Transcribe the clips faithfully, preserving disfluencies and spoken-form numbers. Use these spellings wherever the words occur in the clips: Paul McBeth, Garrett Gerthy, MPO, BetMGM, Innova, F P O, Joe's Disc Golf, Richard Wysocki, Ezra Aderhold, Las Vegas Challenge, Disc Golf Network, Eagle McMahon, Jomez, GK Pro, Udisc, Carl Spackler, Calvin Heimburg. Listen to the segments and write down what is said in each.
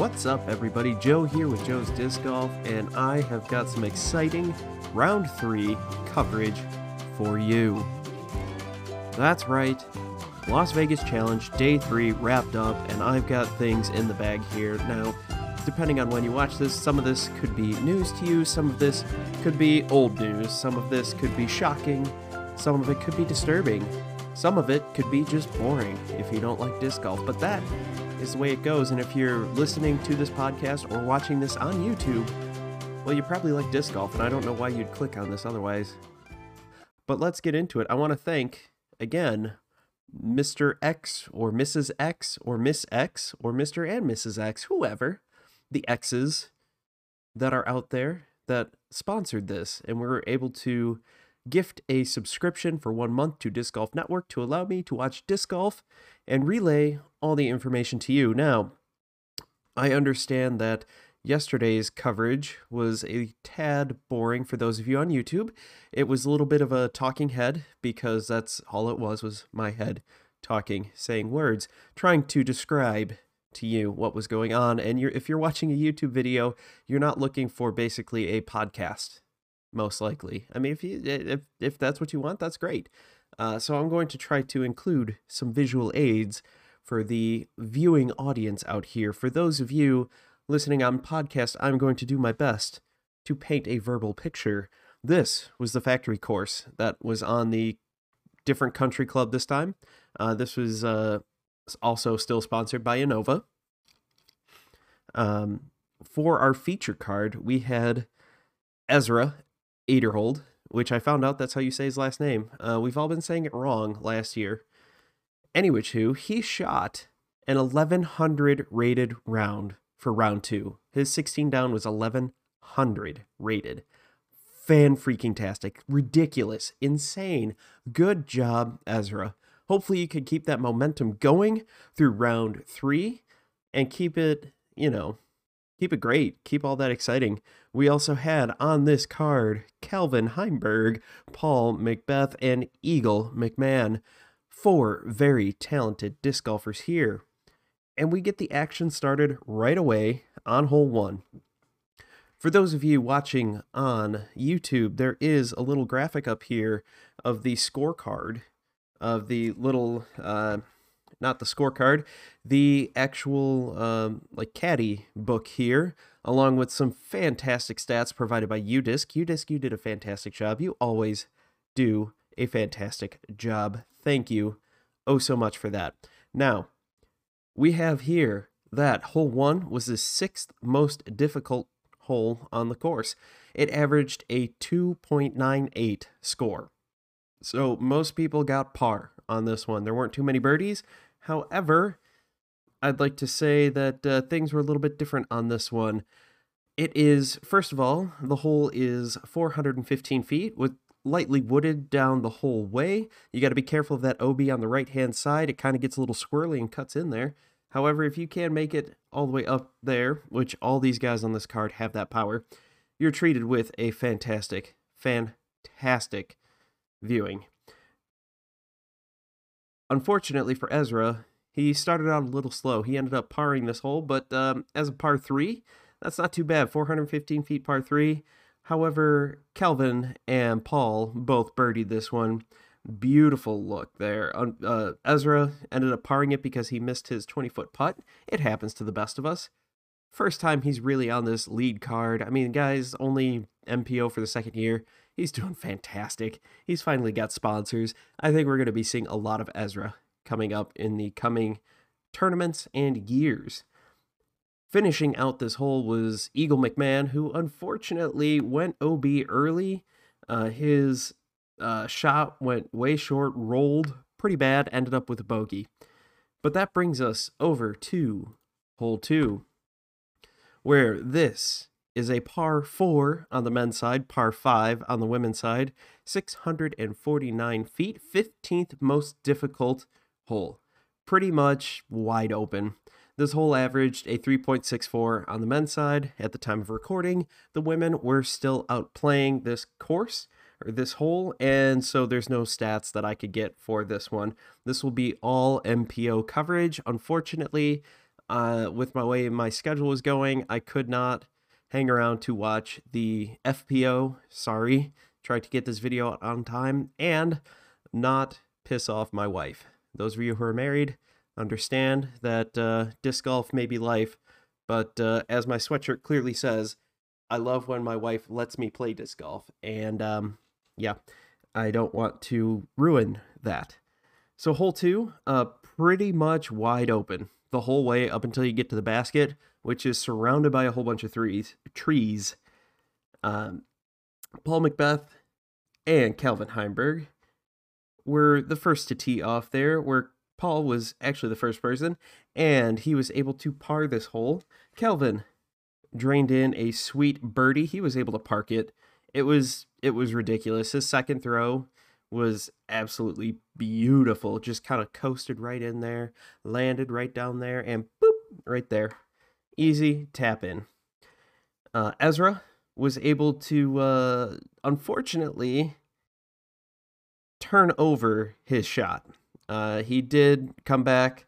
What's up, everybody? Joe here with Joe's Disc Golf, and I have got some exciting round three coverage for you. That's right, Las Vegas Challenge day three wrapped up, and I've got things in the bag here. Now, depending on when you watch this, some of this could be news to you, some of this could be old news, some of this could be shocking, some of it could be disturbing, some of it could be just boring if you don't like disc golf, but that is the way it goes. And if you're listening to this podcast or watching this on YouTube, well, you probably like disc golf, and I don't know why you'd click on this otherwise. But let's get into it. I want to thank, again, Mister X or Missus X or Miss X or Mister and Missus X, whoever, the X's that are out there that sponsored this, and we were able to gift a subscription for one month to Disc Golf Network to allow me to watch disc golf and relay all the information to you. Now, I understand that yesterday's coverage was a tad boring for those of you on YouTube. It was a little bit of a talking head, because that's all it was, was my head talking, saying words, trying to describe to you what was going on. And you're, if you're watching a YouTube video, you're not looking for basically a podcast, most likely. I mean, if you if, if that's what you want, that's great. Uh, so I'm going to try to include some visual aids for the viewing audience out here. For those of you listening on podcast, I'm going to do my best to paint a verbal picture. This was the factory course that was on the different country club this time. Uh, this was uh, also still sponsored by Innova. Um, for our feature card, we had Ezra Aderhold, which I found out that's how you say his last name. Uh, we've all been saying it wrong last year. Anywho, he shot an eleven hundred rated round for round two. His sixteen down was eleven hundred rated. Fan-freaking-tastic. Ridiculous. Insane. Good job, Ezra. Hopefully you can keep that momentum going through round three and keep it, you know, keep it great. Keep all that exciting. We also had on this card Calvin Heimburg, Paul McBeth, and Eagle McMahon. Four very talented disc golfers here. And we get the action started right away on hole one. For those of you watching on YouTube, there is a little graphic up here of the scorecard, of the little, uh, not the scorecard, the actual um, like caddy book here, along with some fantastic stats provided by Udisc. Udisc, you did a fantastic job. You always do a fantastic job. Thank you oh so much for that. Now, we have here that hole one was the sixth most difficult hole on the course. It averaged a two point nine eight score. So most people got par on this one. There weren't too many birdies. However, I'd like to say that uh, things were a little bit different on this one. It is, first of all, the hole is four hundred fifteen feet with lightly wooded down the whole way. You got to be careful of that O B on the right-hand side. It kind of gets a little squirrely and cuts in there. However, if you can make it all the way up there, which all these guys on this card have that power, you're treated with a fantastic, fantastic viewing. Unfortunately for Ezra, he started out a little slow. He ended up parring this hole, but um, as a par three, that's not too bad. four hundred fifteen feet par three. However, Calvin and Paul both birdied this one. Beautiful look there. Uh, Ezra ended up parring it because he missed his twenty-foot putt. It happens to the best of us. First time he's really on this lead card. I mean, the guy's only M P O for the second year. He's doing fantastic. He's finally got sponsors. I think we're going to be seeing a lot of Ezra coming up in the coming tournaments and years. Finishing out this hole was Eagle McMahon, who unfortunately went O B early. Uh, his uh, shot went way short, rolled pretty bad, ended up with a bogey. But that brings us over to hole two, where this is a par four on the men's side, par five on the women's side, six hundred forty-nine feet, fifteenth most difficult hole. Pretty much wide open. This hole averaged a three point six four on the men's side. At the time of recording, the women were still out playing this course, or this hole, and so there's no stats that I could get for this one. This will be all M P O coverage. Unfortunately, uh, with my way my schedule was going, I could not hang around to watch the M P O. Sorry, tried to get this video out on time and not piss off my wife. Those of you who are married understand that uh, disc golf may be life, but uh, as my sweatshirt clearly says, I love when my wife lets me play disc golf, and um, yeah, I don't want to ruin that. So hole two, uh, pretty much wide open the whole way up until you get to the basket, which is surrounded by a whole bunch of threes, trees. Um, Paul McBeth and Calvin Heimburg were the first to tee off there, where Paul was actually the first person, and he was able to par this hole. Calvin drained in a sweet birdie. He was able to park it. It was it was ridiculous. His second throw was absolutely beautiful. Just kind of coasted right in there, landed right down there, and boop, right there. Easy tap in. Uh, Ezra was able to, uh, unfortunately, turn over his shot. Uh, he did come back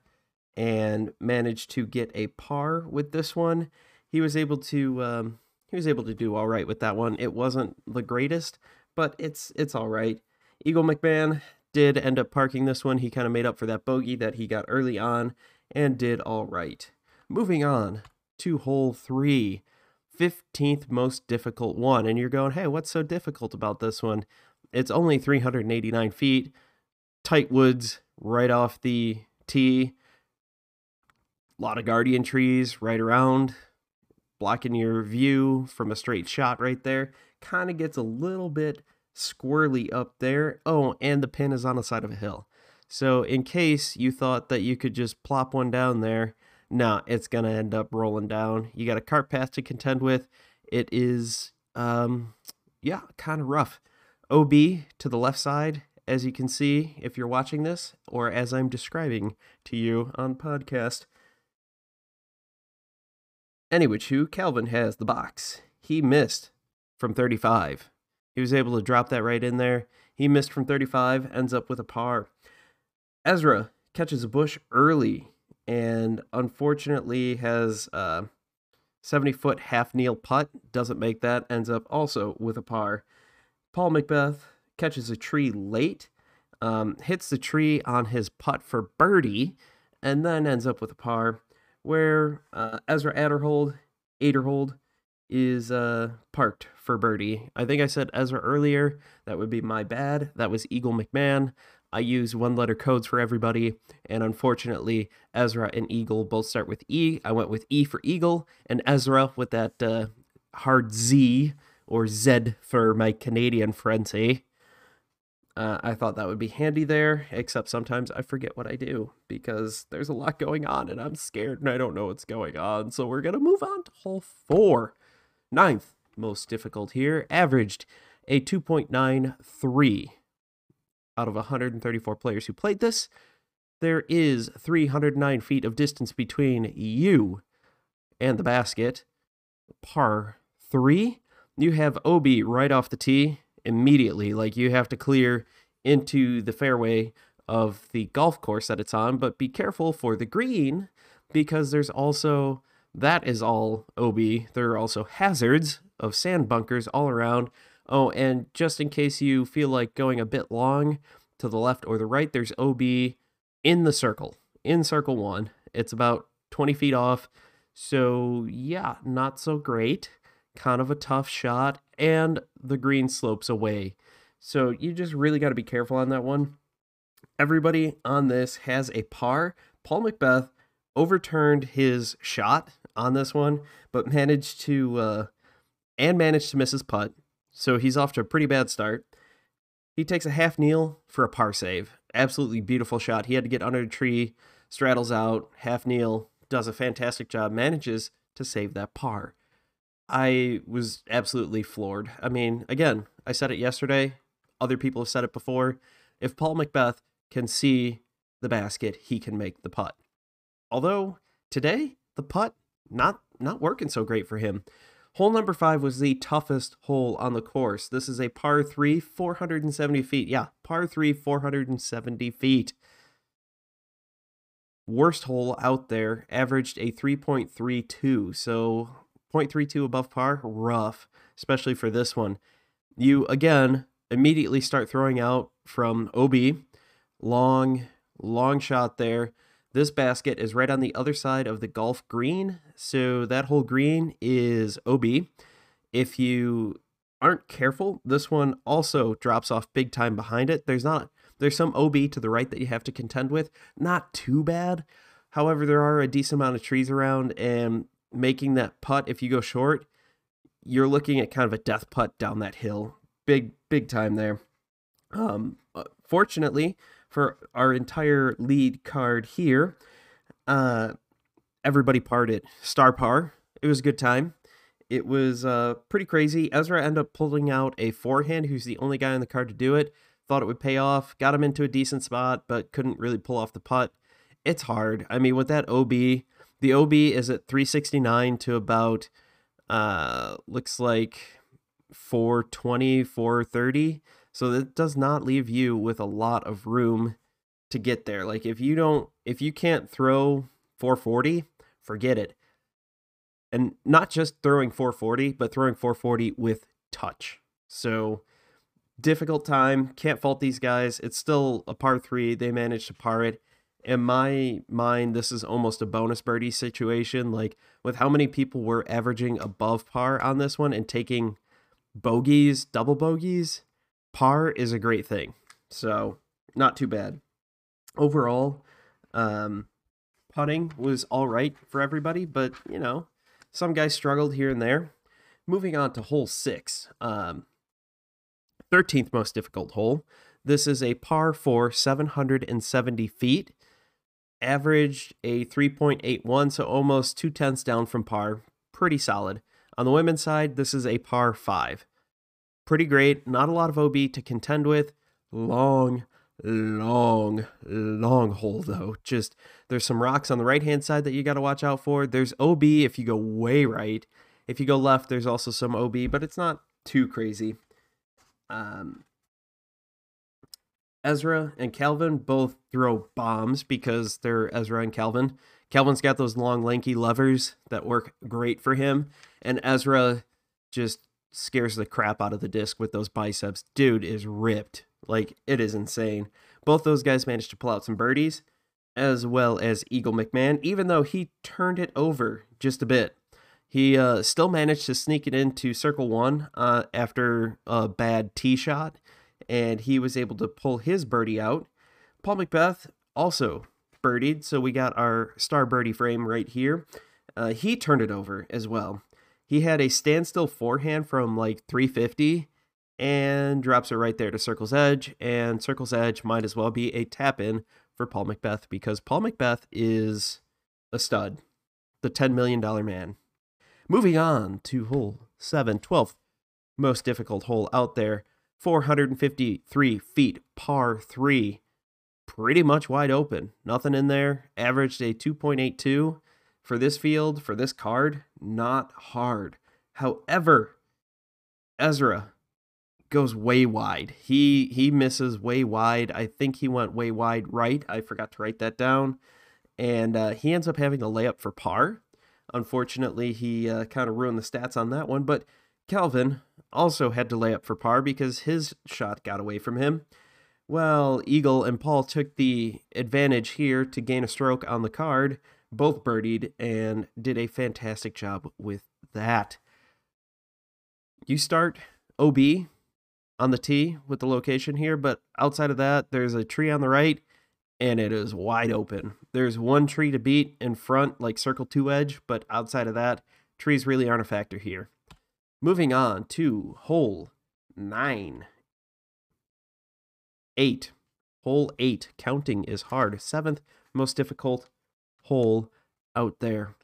and managed to get a par with this one. He was able to um, he was able to do all right with that one. It wasn't the greatest, but it's it's all right. Eagle McMahon did end up parking this one. He kind of made up for that bogey that he got early on and did all right. Moving on to hole three, fifteenth most difficult one. And you're going, hey, what's so difficult about this one? It's only three hundred eighty-nine feet, tight woods right off the tee, a lot of guardian trees right around, blocking your view from a straight shot right there. Kind of gets a little bit squirrely up there. Oh, and the pin is on the side of a hill. So in case you thought that you could just plop one down there, nah, it's going to end up rolling down. You got a cart path to contend with. It is, um, yeah, kind of rough. O B to the left side, as you can see, if you're watching this, or as I'm describing to you on podcast. Anyway, Calvin has the box. He missed from thirty-five. He was able to drop that right in there. He missed from thirty-five, ends up with a par. Ezra catches a bush early and unfortunately has a seventy-foot half-kneel putt. Doesn't make that. Ends up also with a par. Paul McBeth catches a tree late, um, hits the tree on his putt for birdie, and then ends up with a par, where uh, Ezra Aderhold, Aderhold is uh, parked for birdie. I think I said Ezra earlier. That would be my bad. That was Eagle McMahon. I use one-letter codes for everybody, and unfortunately, Ezra and Eagle both start with E. I went with E for Eagle, and Ezra with that uh, hard Z, or Z for my Canadian friends, eh? Uh, I thought that would be handy there, except sometimes I forget what I do because there's a lot going on and I'm scared and I don't know what's going on. So we're going to move on to hole four. Ninth most difficult here. Averaged a two point nine three out of one hundred thirty-four players who played this. There is three hundred nine feet of distance between you and the basket. Par three. You have O B right off the tee immediately. Like, you have to clear into the fairway of the golf course that it's on, but be careful for the green, because there's also, that is all O B. There are also hazards of sand bunkers all around. Oh, and just in case you feel like going a bit long to the left or the right, there's O B in the circle, in circle one. It's about twenty feet off. So yeah, not so great. Kind of a tough shot, and the green slopes away. So you just really got to be careful on that one. Everybody on this has a par. Paul McBeth overturned his shot on this one, but managed to, uh, and managed to miss his putt. So he's off to a pretty bad start. He takes a half kneel for a par save. Absolutely beautiful shot. He had to get under a tree, straddles out, half kneel, does a fantastic job, manages to save that par. I was absolutely floored. I mean, again, I said it yesterday. Other people have said it before. If Paul McBeth can see the basket, he can make the putt. Although today, the putt, not, not working so great for him. Hole number five was the toughest hole on the course. This is a par three, four hundred seventy feet. Yeah, par three, four hundred seventy feet. worst hole out there, averaged a three point three two, so point three two above par, rough, especially for this one. You, again, immediately start throwing out from O B, long, long shot there. This basket is right on the other side of the golf green, so that whole green is O B. If you aren't careful, this one also drops off big time behind it. There's not, there's some O B to the right that you have to contend with. Not too bad. However, there are a decent amount of trees around, and making that putt, if you go short, you're looking at kind of a death putt down that hill. Big, big time there. Um, fortunately, for our entire lead card here, uh, everybody parred it. Star par. It was a good time. It was uh, pretty crazy. Ezra ended up pulling out a forehand, who's the only guy on the card to do it. Thought it would pay off. Got him into a decent spot, but couldn't really pull off the putt. It's hard. I mean, with that O B, the O B is at three sixty-nine to about, uh, looks like four twenty, four thirty. So that does not leave you with a lot of room to get there. Like if you don't, if you can't throw four forty, forget it. And not just throwing four forty, but throwing four forty with touch. So difficult time. Can't fault these guys. It's still a par three. They managed to par it. In my mind, this is almost a bonus birdie situation. Like with how many people were averaging above par on this one and taking bogeys, double bogeys, par is a great thing. So not too bad. Overall, um, putting was all right for everybody, but you know, some guys struggled here and there. Moving on to hole six, um, thirteenth most difficult hole. This is a par four, seven hundred seventy feet. Averaged a three point eight one, so almost two tenths down from par. Pretty solid. On the women's side, this is a par five. Pretty great. Not a lot of O B to contend with. Long, long, long hole though. Just there's some rocks on the right-hand side that you got to watch out for. There's O B if you go way right. If you go left, there's also some O B, but it's not too crazy. Um, Ezra and Calvin both throw bombs because they're Ezra and Calvin. Calvin's got those long, lanky levers that work great for him, and Ezra just scares the crap out of the disc with those biceps. Dude is ripped. Like, it is insane. Both those guys managed to pull out some birdies, as well as Eagle McMahon, even though he turned it over just a bit. He uh, still managed to sneak it into circle one uh, after a bad tee shot, and he was able to pull his birdie out. Paul McBeth also birdied, so we got our star birdie frame right here. Uh, he turned it over as well. He had a standstill forehand from like three fifty and drops it right there to Circle's Edge, and Circle's Edge might as well be a tap-in for Paul McBeth because Paul McBeth is a stud, the ten million dollar man. Moving on to hole seven, twelfth most difficult hole out there, four hundred fifty-three feet, par three, pretty much wide open. Nothing in there, averaged a two point eight two. For this field, for this card, not hard. However, Ezra goes way wide. He he misses way wide. I think he went way wide right. I forgot to write that down. And uh, he ends up having a layup for par. Unfortunately, he uh, kind of ruined the stats on that one. But Calvin also had to lay up for par because his shot got away from him. Well, Eagle and Paul took the advantage here to gain a stroke on the card. Both birdied and did a fantastic job with that. You start O B on the tee with the location here, but outside of that, there's a tree on the right, and it is wide open. There's one tree to beat in front, like circle two edge, but outside of that, trees really aren't a factor here. Moving on to hole nine. Eight. Hole eight. Counting is hard. Seventh most difficult hole out there.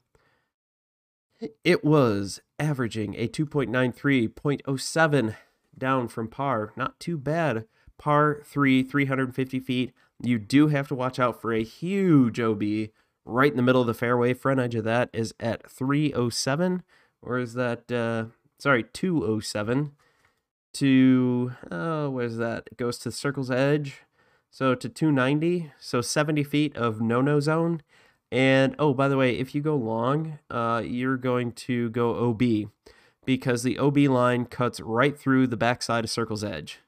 It was averaging a two point nine three, point oh seven down from par. Not too bad. Par three, three hundred fifty feet. You do have to watch out for a huge O B right in the middle of the fairway. Front edge of that is at three oh seven, or is that, uh, sorry, two oh seven to, oh, where's that? It goes to Circle's Edge. So to two ninety, so seventy feet of no-no zone. And, oh, by the way, if you go long, uh, you're going to go O B because the O B line cuts right through the backside of circle's edge.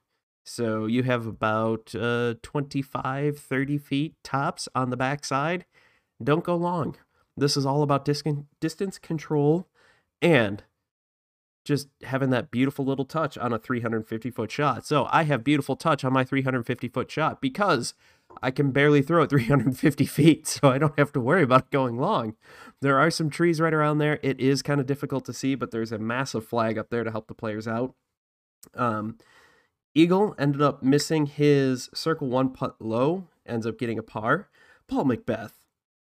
So you have about uh, twenty-five, thirty feet tops on the backside. Don't go long. This is all about dis- distance control and just having that beautiful little touch on a three hundred fifty foot shot. So I have beautiful touch on my three hundred fifty foot shot because I can barely throw it three hundred fifty feet, so I don't have to worry about it going long. There are some trees right around there. It is kind of difficult to see, but there's a massive flag up there to help the players out. Um, Eagle ended up missing his circle one putt low, ends up getting a par. Paul McBeth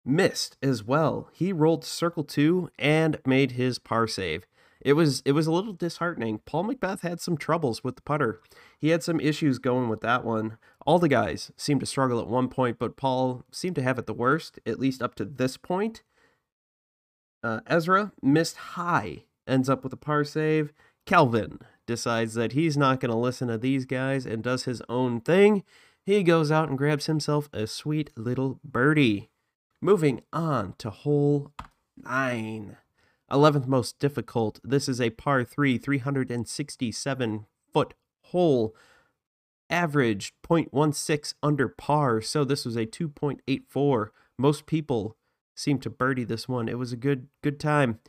missed as well. He rolled circle two and made his par save. It was it was a little disheartening. Paul McBeth had some troubles with the putter. He had some issues going with that one. All the guys seemed to struggle at one point, but Paul seemed to have it the worst, at least up to this point. Uh, Ezra missed high, ends up with a par save. Calvin decides that he's not going to listen to these guys and does his own thing. He goes out and grabs himself a sweet little birdie. Moving on to hole nine. eleventh most difficult. This is a par three, three hundred sixty-seven foot hole. Average zero point one six under par, so this was a two point eight four. Most people seem to birdie this one. It was a good good time.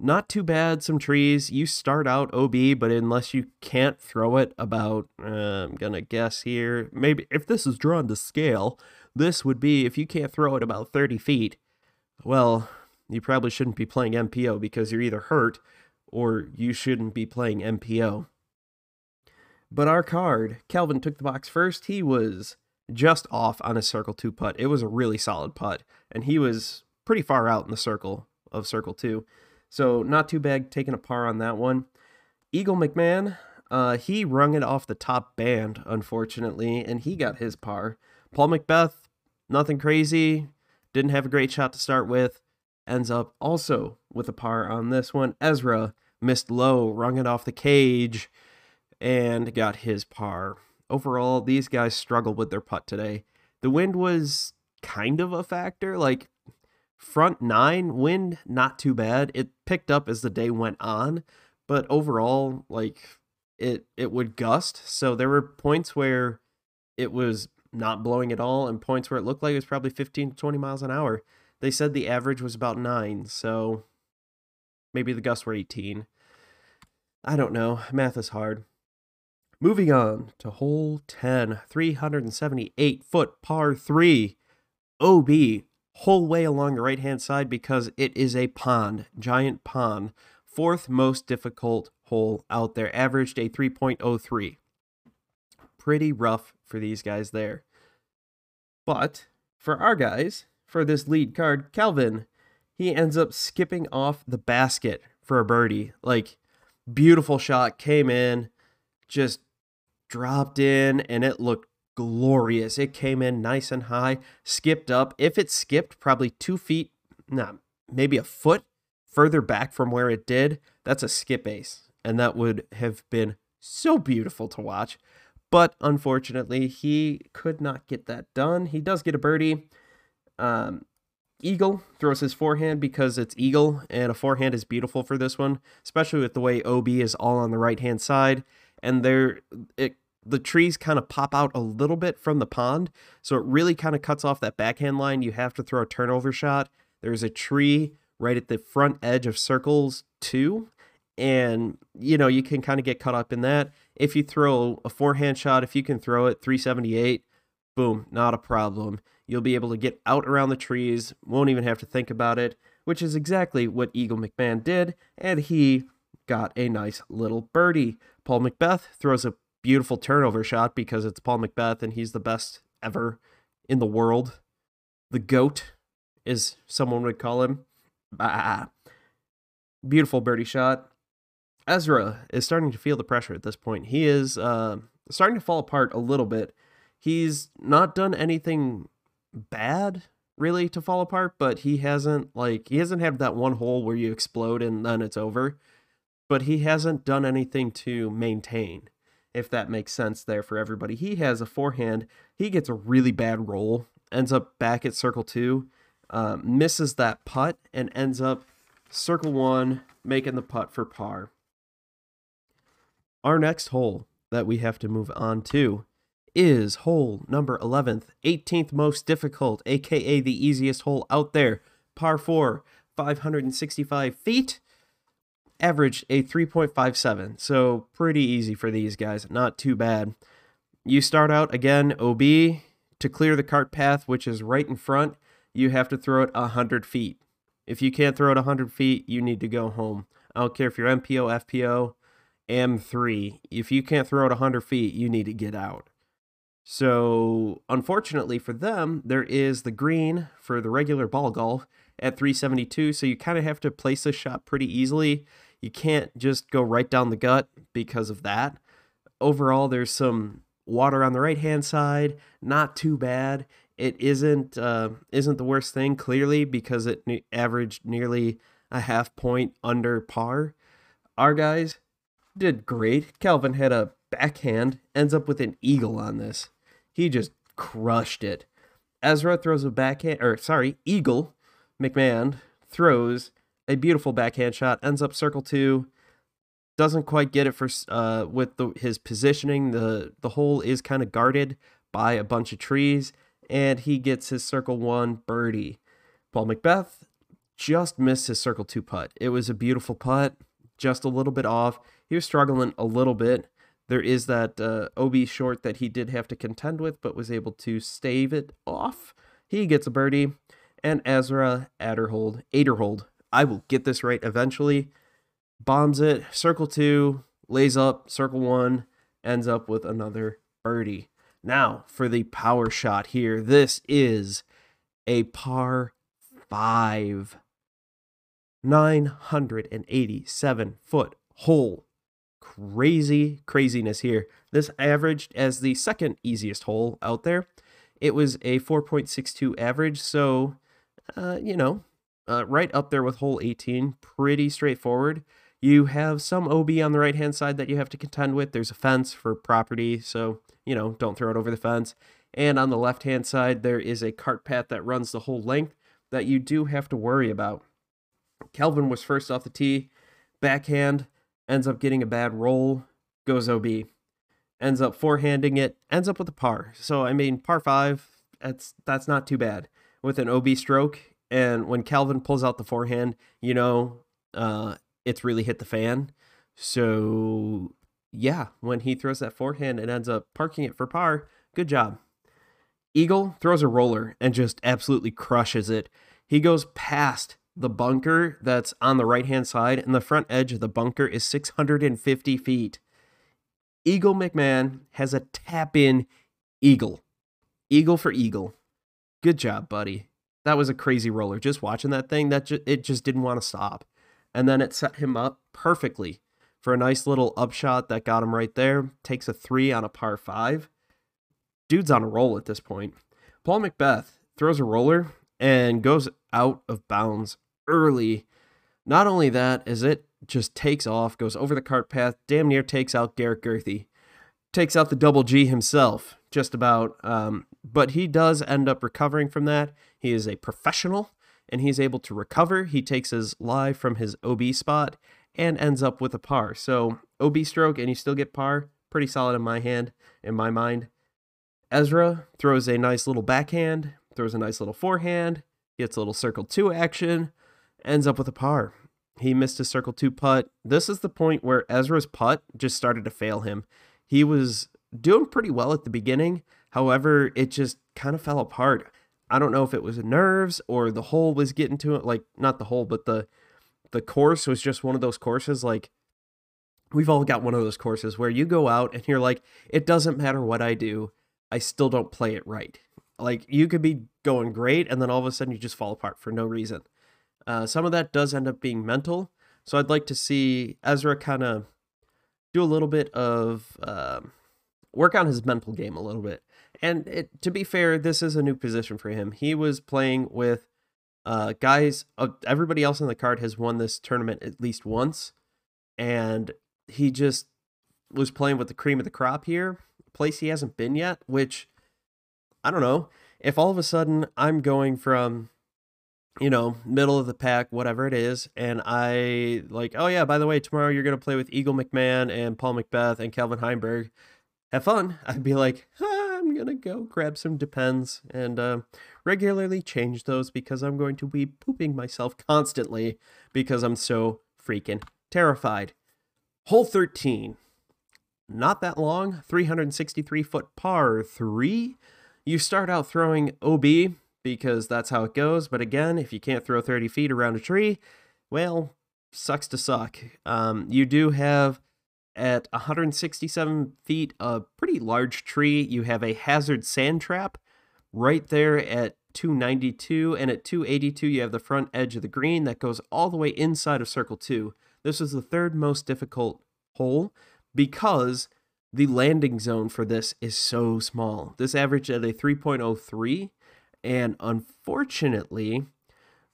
Not too bad, some trees. You start out O B, but unless you can't throw it about, uh, I'm going to guess here, maybe if this is drawn to scale, this would be if you can't throw it about thirty feet, well, you probably shouldn't be playing M P O because you're either hurt or you shouldn't be playing M P O. But our card, Calvin took the box first. He was just off on a circle two putt. It was a really solid putt, and he was pretty far out in the circle of circle two. So not too bad taking a par on that one. Eagle McMahon, uh, he rung it off the top band, unfortunately, and he got his par. Paul McBeth, nothing crazy. Didn't have a great shot to start with. Ends up also with a par on this one. Ezra missed low, rung it off the cage, and got his par. Overall, these guys struggled with their putt today. The wind was kind of a factor. Like, front nine wind, not too bad. It picked up as the day went on, but overall, like, it, it would gust. So there were points where it was not blowing at all and points where it looked like it was probably fifteen to twenty miles an hour. They said the average was about nine, so maybe the gusts were eighteen. I don't know. Math is hard. Moving on to hole ten, three hundred seventy-eight foot par three, O B, whole way along the right-hand side because it is a pond, giant pond, fourth most difficult hole out there, averaged a three point oh three. Pretty rough for these guys there. But for our guys, for this lead card, Calvin, he ends up skipping off the basket for a birdie. Like, beautiful shot, came in, just dropped in, and it looked glorious. It came in nice and high, skipped up. If it skipped probably two feet, nah, maybe a foot further back from where it did, that's a skip ace. And that would have been so beautiful to watch. But unfortunately, he could not get that done. He does get a birdie. Um, Eagle throws his forehand because it's Eagle, and a forehand is beautiful for this one, especially with the way O B is all on the right-hand side, and there, it, the trees kind of pop out a little bit from the pond, so it really kind of cuts off that backhand line. You have to throw a turnover shot. There's a tree right at the front edge of circles two, and, you know, you can kind of get caught up in that. If you throw a forehand shot, if you can throw it three seventy-eight, boom, not a problem. You'll be able to get out around the trees, won't even have to think about it, which is exactly what Eagle McMahon did, and he got a nice little birdie. Paul McBeth throws a beautiful turnover shot because it's Paul McBeth, and he's the best ever in the world. The GOAT, as someone would call him. Bah. Beautiful birdie shot. Ezra is starting to feel the pressure at this point. He is uh, starting to fall apart a little bit. He's not done anything bad really to fall apart, but he hasn't like he hasn't had that one hole where you explode and then it's over, but he hasn't done anything to maintain. if that makes sense there for everybody. He has a forehand. He gets a really bad roll, ends up back at circle two, uh, misses that putt, and ends up circle one, making the putt for par. Our next hole that we have to move on to is hole number eleventh, eighteenth most difficult, aka the easiest hole out there. Par four, five hundred sixty-five feet, averaged a three point five seven. So pretty easy for these guys, not too bad. You start out again, O B, to clear the cart path, which is right in front. You have to throw it one hundred feet. If you can't throw it one hundred feet, you need to go home. I don't care if you're M P O, F P O, M three. If you can't throw it one hundred feet, you need to get out. So unfortunately for them, there is the green for the regular ball golf at three seventy-two. So you kind of have to place this shot pretty easily. You can't just go right down the gut because of that. Overall, there's some water on the right-hand side. Not too bad. It isn't uh, isn't the worst thing, clearly, because it ne- averaged nearly a half point under par. Our guys did great. Calvin had a backhand, ends up with an eagle on this. He just crushed it. Ezra throws a backhand, or sorry, Eagle McMahon throws a beautiful backhand shot, ends up circle two, doesn't quite get it for uh, with the, his positioning. The, the hole is kind of guarded by a bunch of trees, and he gets his circle one birdie. Paul McBeth just missed his circle two putt. It was a beautiful putt, just a little bit off. He was struggling a little bit. There is that uh, O B short that he did have to contend with, but was able to stave it off. He gets a birdie. And Ezra Aderhold, Aderhold, I will get this right eventually, bombs it, circle two, lays up, circle one, ends up with another birdie. Now for the power shot here. This is a par five, nine hundred eighty-seven foot hole. Crazy craziness here. This averaged as the second easiest hole out there. It was a four point six two average, so uh, you know, uh, right up there with hole eighteen. Pretty straightforward. You have some O B on the right-hand side that you have to contend with. There's a fence for property, so you know, don't throw it over the fence. And on the left-hand side, there is a cart path that runs the whole length that you do have to worry about. Calvin was first off the tee, backhand, ends up getting a bad roll, goes O B, ends up forehanding it, ends up with a par. So, I mean, par five, that's that's not too bad with an O B stroke. And when Calvin pulls out the forehand, you know, uh, it's really hit the fan. So, yeah, when he throws that forehand and ends up parking it for par, good job. Eagle throws a roller and just absolutely crushes it. He goes past the bunker that's on the right-hand side, and the front edge of the bunker is six hundred fifty feet. Eagle McMahon has a tap-in eagle. Eagle for eagle. Good job, buddy. That was a crazy roller. Just watching that thing, that ju- it just didn't want to stop. And then it set him up perfectly for a nice little upshot that got him right there. Takes a three on a par five. Dude's on a roll at this point. Paul McBeth throws a roller and goes out of bounds early. Not only that, is it just takes off, goes over the cart path, damn near takes out Garrett Gerthy. Takes out the double G himself, just about. Um, but he does end up recovering from that. He is a professional, and he's able to recover. He takes his lie from his O B spot and ends up with a par. So, O B stroke, and you still get par. Pretty solid in my hand, in my mind. Ezra throws a nice little backhand, throws a nice little forehand, gets a little circle two action, ends up with a par. He missed his circle two putt. This is the point where Ezra's putt just started to fail him. He was doing pretty well at the beginning. However, it just kind of fell apart. I don't know if it was nerves or the hole was getting to it. Like, not the hole, but the the course was just one of those courses. Like, we've all got one of those courses where you go out and you're like, it doesn't matter what I do, I still don't play it right. Like, you could be going great, and then all of a sudden you just fall apart for no reason. Uh, some of that does end up being mental, so I'd like to see Ezra kind of do a little bit of uh, work on his mental game a little bit. And it, to be fair, this is a new position for him. He was playing with uh, guys, uh, everybody else in the card has won this tournament at least once, and he just was playing with the cream of the crop here, a place he hasn't been yet, which, I don't know, if all of a sudden I'm going from, you know, middle of the pack, whatever it is, and I like, oh yeah, by the way, tomorrow you're going to play with Eagle McMahon and Paul McBeth and Calvin Heimburg. Have fun. I'd be like, ah, I'm going to go grab some Depends and uh, regularly change those because I'm going to be pooping myself constantly because I'm so freaking terrified. Hole thirteen. Not that long. three sixty-three foot par three. You start out throwing O B because that's how it goes. But again, if you can't throw thirty feet around a tree, well, sucks to suck. Um, you do have... At one sixty-seven feet, a pretty large tree. You have a hazard sand trap right there at two ninety-two, and at two eighty-two, you have the front edge of the green that goes all the way inside of circle two. This is the third most difficult hole because the landing zone for this is so small. This averaged at a three point oh three, and unfortunately,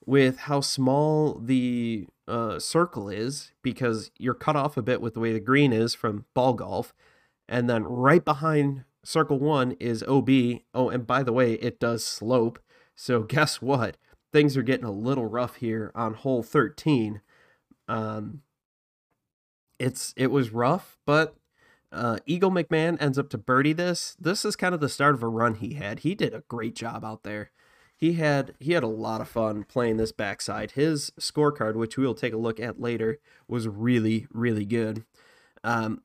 with how small the uh, circle is, because you're cut off a bit with the way the green is from ball golf, and then right behind circle one is O B. Oh, and by the way, it does slope, so guess what? Things are getting a little rough here on hole thirteen. Um, it's it was rough, but uh, Eagle McMahon ends up to birdie this. This is kind of the start of a run he had. He did a great job out there. He had he had a lot of fun playing this backside. His scorecard, which we'll take a look at later, was really, really good. Um,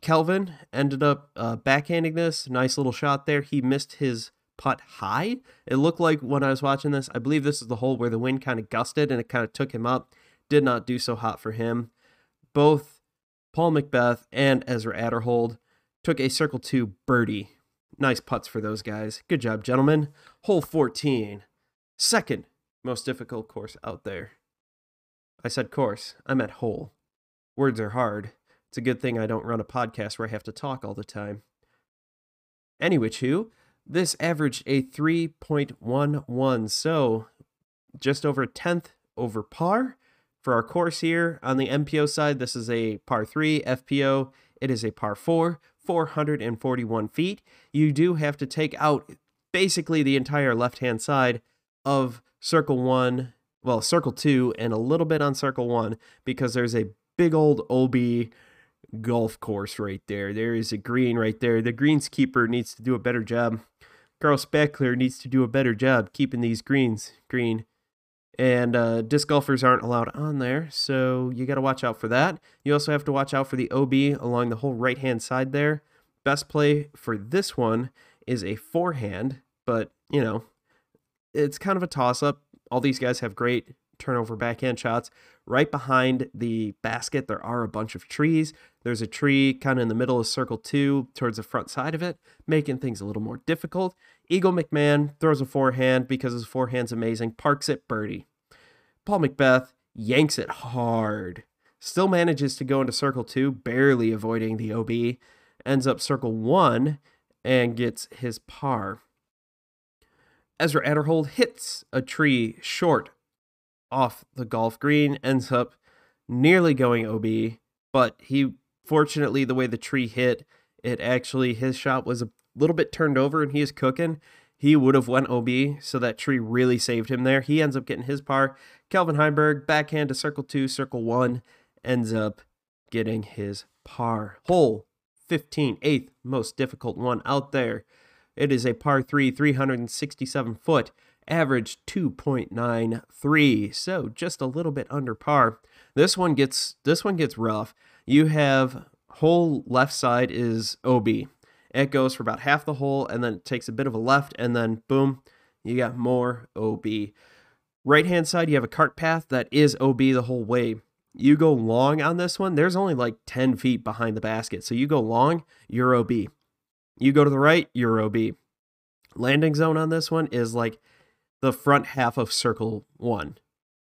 Calvin ended up uh, backhanding this. Nice little shot there. He missed his putt high. It looked like when I was watching this, I believe this is the hole where the wind kind of gusted and it kind of took him up. Did not do so hot for him. Both Paul McBeth and Ezra Aderhold took a circle two birdie. Nice putts for those guys. Good job, gentlemen. Hole fourteen. Second most difficult course out there. I said course. I meant hole. Words are hard. It's a good thing I don't run a podcast where I have to talk all the time. Anyway, too, this averaged a three point one one, so just over a tenth over par. For our course here, on the M P O side, this is a par three. F P O, it is a par four. four forty-one feet. You do have to take out basically the entire left-hand side of circle one, well, circle two, and a little bit on circle one, because there's a big old O B golf course right there. There is a green right there. The greenskeeper needs to do a better job. Carl Spackler needs to do a better job keeping these greens green. And uh, disc golfers aren't allowed on there, so you got to watch out for that. You also have to watch out for the O B along the whole right-hand side there. Best play for this one is a forehand, but, you know, it's kind of a toss-up. All these guys have great turnover backhand shots. Right behind the basket, there are a bunch of trees. There's a tree kind of in the middle of circle two towards the front side of it, making things a little more difficult. Eagle McMahon throws a forehand because his forehand's amazing, parks it birdie. Paul McBeth yanks it hard. Still manages to go into circle two, barely avoiding the O B. Ends up circle one and gets his par. Ezra Aderhold hits a tree short off the golf green. Ends up nearly going O B. But he, fortunately, the way the tree hit, it actually, his shot was a little bit turned over and he is cooking. He would have went O B, so that tree really saved him there. He ends up getting his par. Calvin Heimburg, backhand to circle two, circle one, ends up getting his par. Hole fifteen, eighth most difficult one out there. It is a par three, three sixty-seven foot, average two point nine three, so just a little bit under par. This one gets this one gets rough. You have whole left side is O B. It goes for about half the hole, and then it takes a bit of a left, and then boom, you got more O B. Right-hand side, you have a cart path that is O B the whole way. You go long on this one, there's only like ten feet behind the basket. So you go long, you're O B. You go to the right, you're O B. Landing zone on this one is like the front half of circle one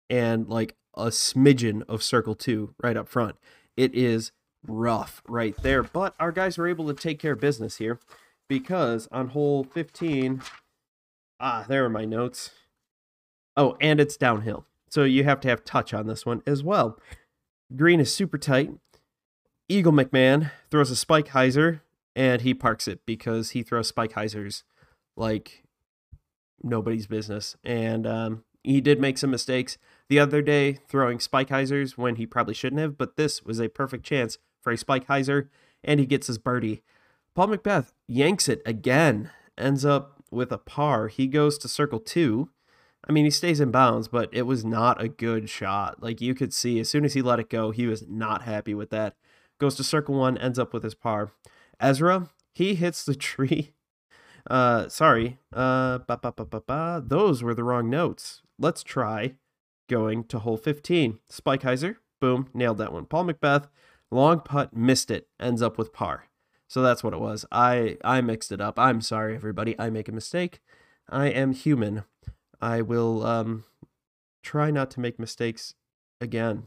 and like a smidgen of circle two right up front. It is rough right there, but our guys were able to take care of business here because on hole fifteen, ah, there are my notes. Oh, and it's downhill, so you have to have touch on this one as well. Green is super tight. Eagle McMahon throws a spike hyzer and he parks it because he throws spike hyzers like nobody's business. And um, he did make some mistakes the other day throwing spike hyzers when he probably shouldn't have, but this was a perfect chance for a spike hyzer, and he gets his birdie. Paul McBeth yanks it again, ends up with a par. He goes to circle two. I mean, he stays in bounds, but it was not a good shot. Like, you could see, as soon as he let it go, he was not happy with that. Goes to circle one, ends up with his par. Ezra, he hits the tree. Uh, sorry. Uh, ba, ba, ba, ba, ba. Those were the wrong notes. Let's try going to hole fifteen. Spike hyzer, boom, nailed that one. Paul McBeth, long putt, missed it, ends up with par. So that's what it was. I, I mixed it up. I'm sorry, everybody. I make a mistake. I am human. I will um, try not to make mistakes again.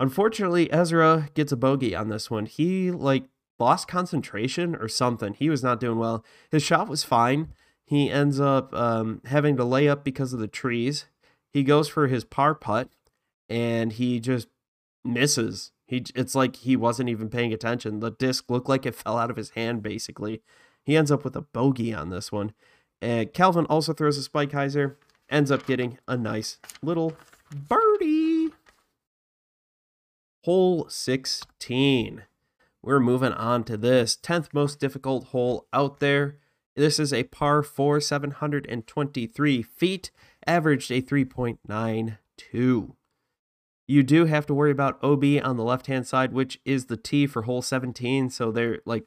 Unfortunately, Ezra gets a bogey on this one. He, like, lost concentration or something. He was not doing well. His shot was fine. He ends up um, having to lay up because of the trees. He goes for his par putt, and he just misses. He It's like he wasn't even paying attention. The disc looked like it fell out of his hand, basically. He ends up with a bogey on this one. And Calvin also throws a spike hyzer, ends up getting a nice little birdie. Hole sixteen. We're moving on to this tenth most difficult hole out there. This is a par four, seven hundred twenty-three feet, averaged a three point nine two. You do have to worry about O B on the left-hand side, which is the tee for hole seventeen. So they're like,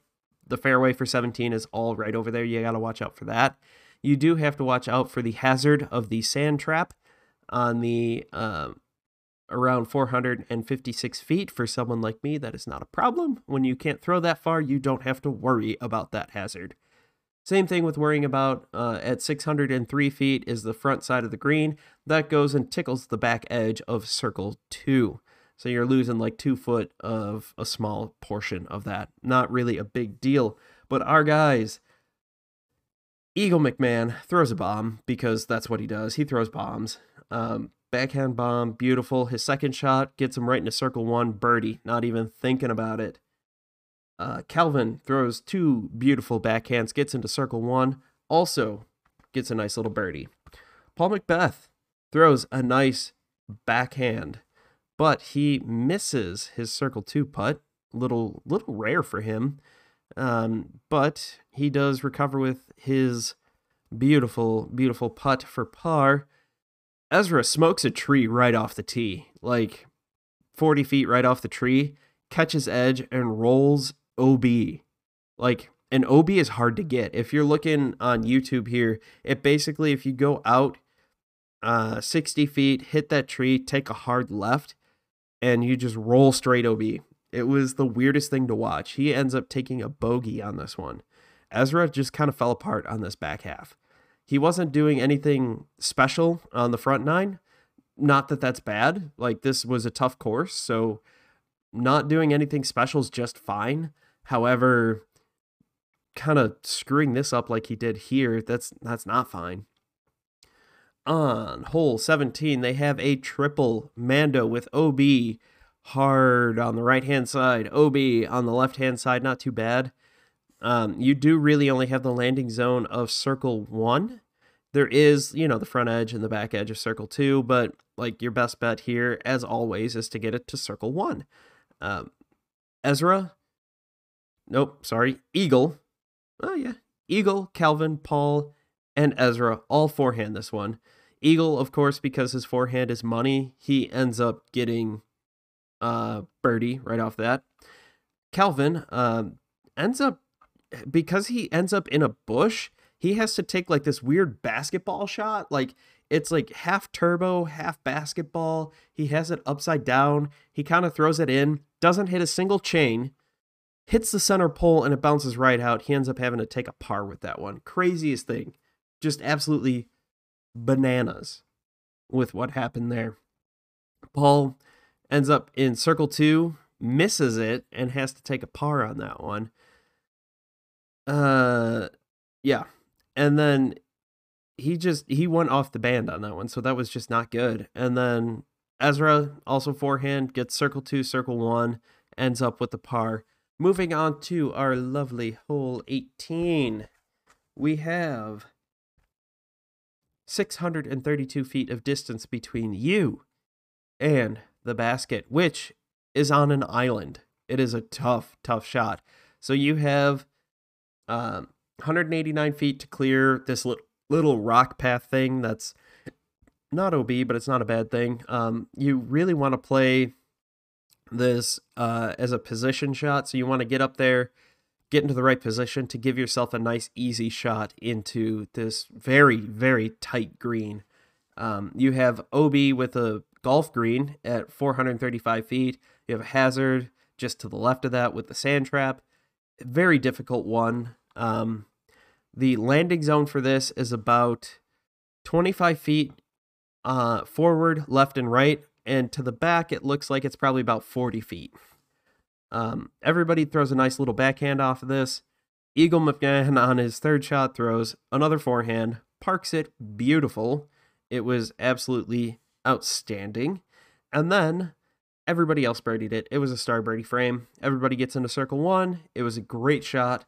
the fairway for seventeen is all right over there. You got to watch out for that. You do have to watch out for the hazard of the sand trap on the uh, around four hundred fifty-six feet. For someone like me, that is not a problem. When you can't throw that far, you don't have to worry about that hazard. Same thing with worrying about uh, at six hundred three feet is the front side of the green. That goes and tickles the back edge of circle two. So you're losing like two foot of a small portion of that. Not really a big deal. But our guys, Eagle McMahon throws a bomb because that's what he does. He throws bombs. Um, backhand bomb, beautiful. His second shot gets him right into circle one, birdie. Not even thinking about it. Uh, Calvin throws two beautiful backhands, gets into circle one. Also gets a nice little birdie. Paul McBeth throws a nice backhand, but he misses his circle two putt. Little little rare for him. Um, but he does recover with his beautiful, beautiful putt for par. Ezra smokes a tree right off the tee. Like forty feet right off the tree. Catches edge and rolls O B. Like, an O B is hard to get. If you're looking on YouTube here, it basically, if you go out uh, sixty feet, hit that tree, take a hard left, and you just roll straight O B. It was the weirdest thing to watch. He ends up taking a bogey on this one. Ezra just kind of fell apart on this back half. He wasn't doing anything special on the front nine. Not that that's bad. Like, this was a tough course, so not doing anything special is just fine. However, kind of screwing this up like he did here, that's that's not fine. On hole seventeen, they have a triple Mando with O B hard on the right-hand side, O B on the left-hand side, not too bad. Um, you do really only have the landing zone of circle one. There is, you know, the front edge and the back edge of circle two, but, like, your best bet here, as always, is to get it to circle one. Um, Ezra, nope, sorry, Eagle, oh yeah, Eagle, Calvin, Paul, and Ezra, all forehand this one. Eagle, of course, because his forehand is money, he ends up getting uh, birdie right off that. Calvin um, ends up, because he ends up in a bush, he has to take like this weird basketball shot. Like, it's like half turbo, half basketball. He has it upside down. He kind of throws it in, doesn't hit a single chain, hits the center pole, and it bounces right out. He ends up having to take a par with that one. Craziest thing. Just absolutely bananas with what happened there. Paul ends up in circle two, misses it, and has to take a par on that one. Uh, yeah. And then he just, he went off the band on that one. So that was just not good. And then Ezra, also forehand, gets circle two, circle one, ends up with a par. Moving on to our lovely hole eighteen, we have six hundred thirty-two feet of distance between you and the basket, which is on an island. It is a tough, tough shot. So you have um, one hundred eighty-nine feet to clear this little, little rock path thing that's not O B, but it's not a bad thing. Um, you really want to play this uh, as a position shot, so you want to get up there, get into the right position to give yourself a nice, easy shot into this very, very tight green. Um, you have O B with a golf green at four hundred thirty-five feet. You have a hazard just to the left of that with the sand trap. Very difficult one. Um, the landing zone for this is about twenty-five feet uh, forward, left and right, and to the back it looks like it's probably about forty feet. Um, everybody throws a nice little backhand off of this. Eagle McMahon on his third shot throws another forehand, parks it, beautiful. It was absolutely outstanding. And then everybody else birdied it. It was a star birdie frame. Everybody gets into circle one. It was a great shot.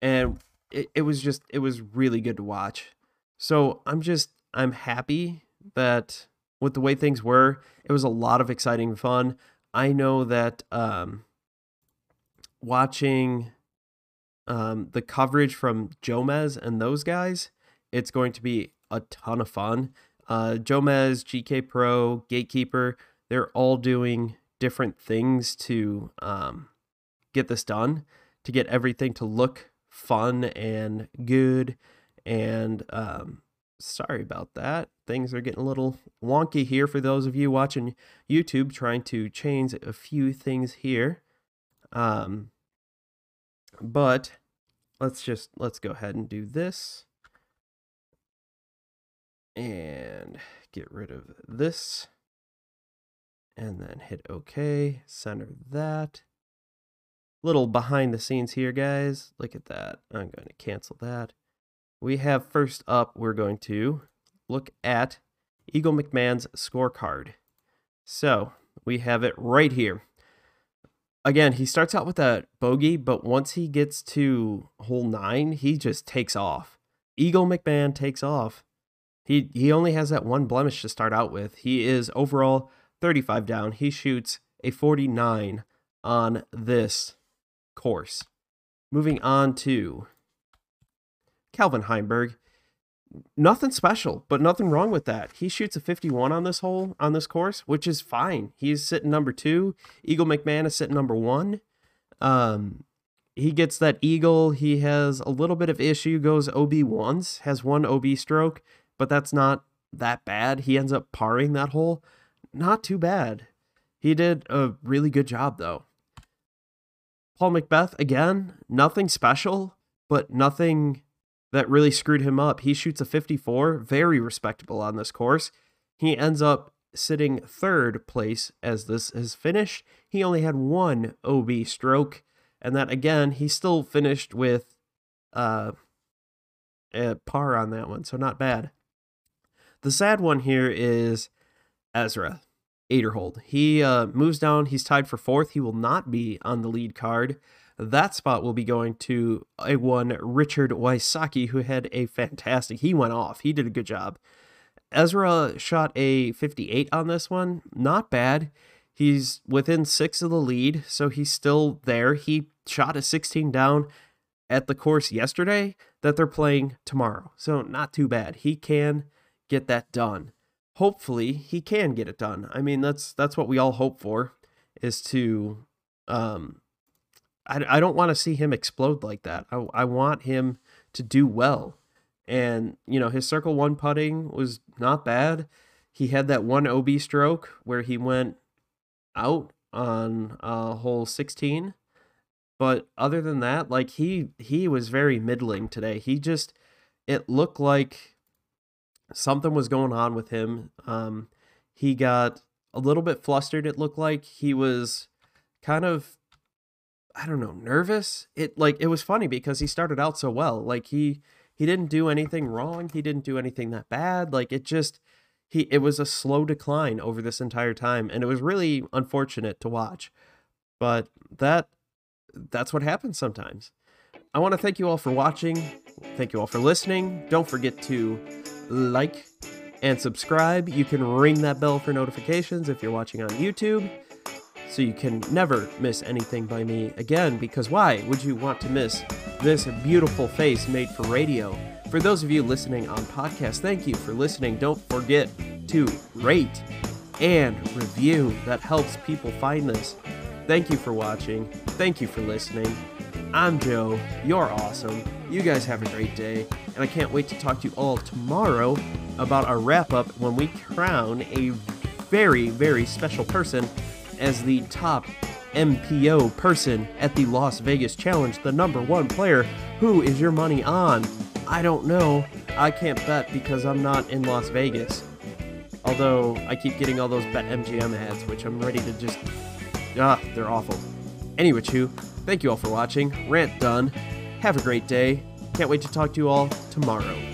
And it, it was just, it was really good to watch. So I'm just, I'm happy that with the way things were, it was a lot of exciting fun. I know that um, watching um, the coverage from Jomez and those guys, it's going to be a ton of fun. Uh, Jomez, G K Pro, Gatekeeper, they're all doing different things to um, get this done, to get everything to look fun and good. And um, sorry about that. Things are getting a little wonky here for those of you watching YouTube, trying to change a few things here. Um, but let's just, let's go ahead and do this. And get rid of this and then hit OK, center that. Little behind the scenes here, guys. Look at that. I'm going to cancel that. We have first up, we're going to look at Eagle McMahon's scorecard. So we have it right here. Again, he starts out with that bogey, but once he gets to hole nine, he just takes off. Eagle McMahon takes off. He he only has that one blemish to start out with. He is overall thirty-five down. He shoots a forty-nine on this course. Moving on to Calvin Heimburg. Nothing special, but nothing wrong with that. He shoots a fifty-one on this hole, on this course, which is fine. He's sitting number two. Eagle McMahon is sitting number one. Um, he gets that eagle. He has a little bit of issue, goes O B once, has one O B stroke, but that's not that bad. He ends up parring that hole. Not too bad. He did a really good job, though. Paul McBeth, again, nothing special, but nothing that really screwed him up. He shoots a fifty-four, very respectable on this course. He ends up sitting third place as this is finished. He only had one O B stroke, and that, again, he still finished with uh, a par on that one, so not bad. The sad one here is Ezra Aderhold. He uh, moves down. He's tied for fourth. He will not be on the lead card. That spot will be going to a one Richard Wysocki, who had a fantastic... He went off. He did a good job. Ezra shot a fifty-eight on this one. Not bad. He's within six of the lead, so he's still there. He shot a sixteen down at the course yesterday that they're playing tomorrow. So not too bad. He can get that done. Hopefully he can get it done. I mean, that's that's what we all hope for, is to, um, I, I don't want to see him explode like that. I, I want him to do well. And, you know, his circle one putting was not bad. He had that one O B stroke where he went out on uh, hole sixteen. But other than that, like, he, he was very middling today. He just, it looked like something was going on with him. Um, he got a little bit flustered. It looked like he was kind of, I don't know, nervous. It like, it was funny because he started out so well. Like he, he didn't do anything wrong. He didn't do anything that bad. Like it just, he, it was a slow decline over this entire time. And it was really unfortunate to watch, But that that's what happens sometimes. I want to thank you all for watching. Thank you all for listening. Don't forget to like and subscribe. You can ring that bell for notifications if you're watching on YouTube, so you can never miss anything by me again, because why would you want to miss this beautiful face made for radio? For those of you listening on podcast, thank you for listening. Don't forget to rate and review. That helps people find this. Thank you for watching. Thank you for listening. I'm Joe. You're awesome. You guys have a great day. And I can't wait to talk to you all tomorrow about our wrap-up when we crown a very, very special person as the top M P O person at the Las Vegas Challenge, the number one player. Who is your money on? I don't know. I can't bet because I'm not in Las Vegas. Although I keep getting all those BetMGM ads, which I'm ready to just... Ah, they're awful. Anyway, Chew, thank you all for watching. Rant done. Have a great day. Can't wait to talk to you all tomorrow.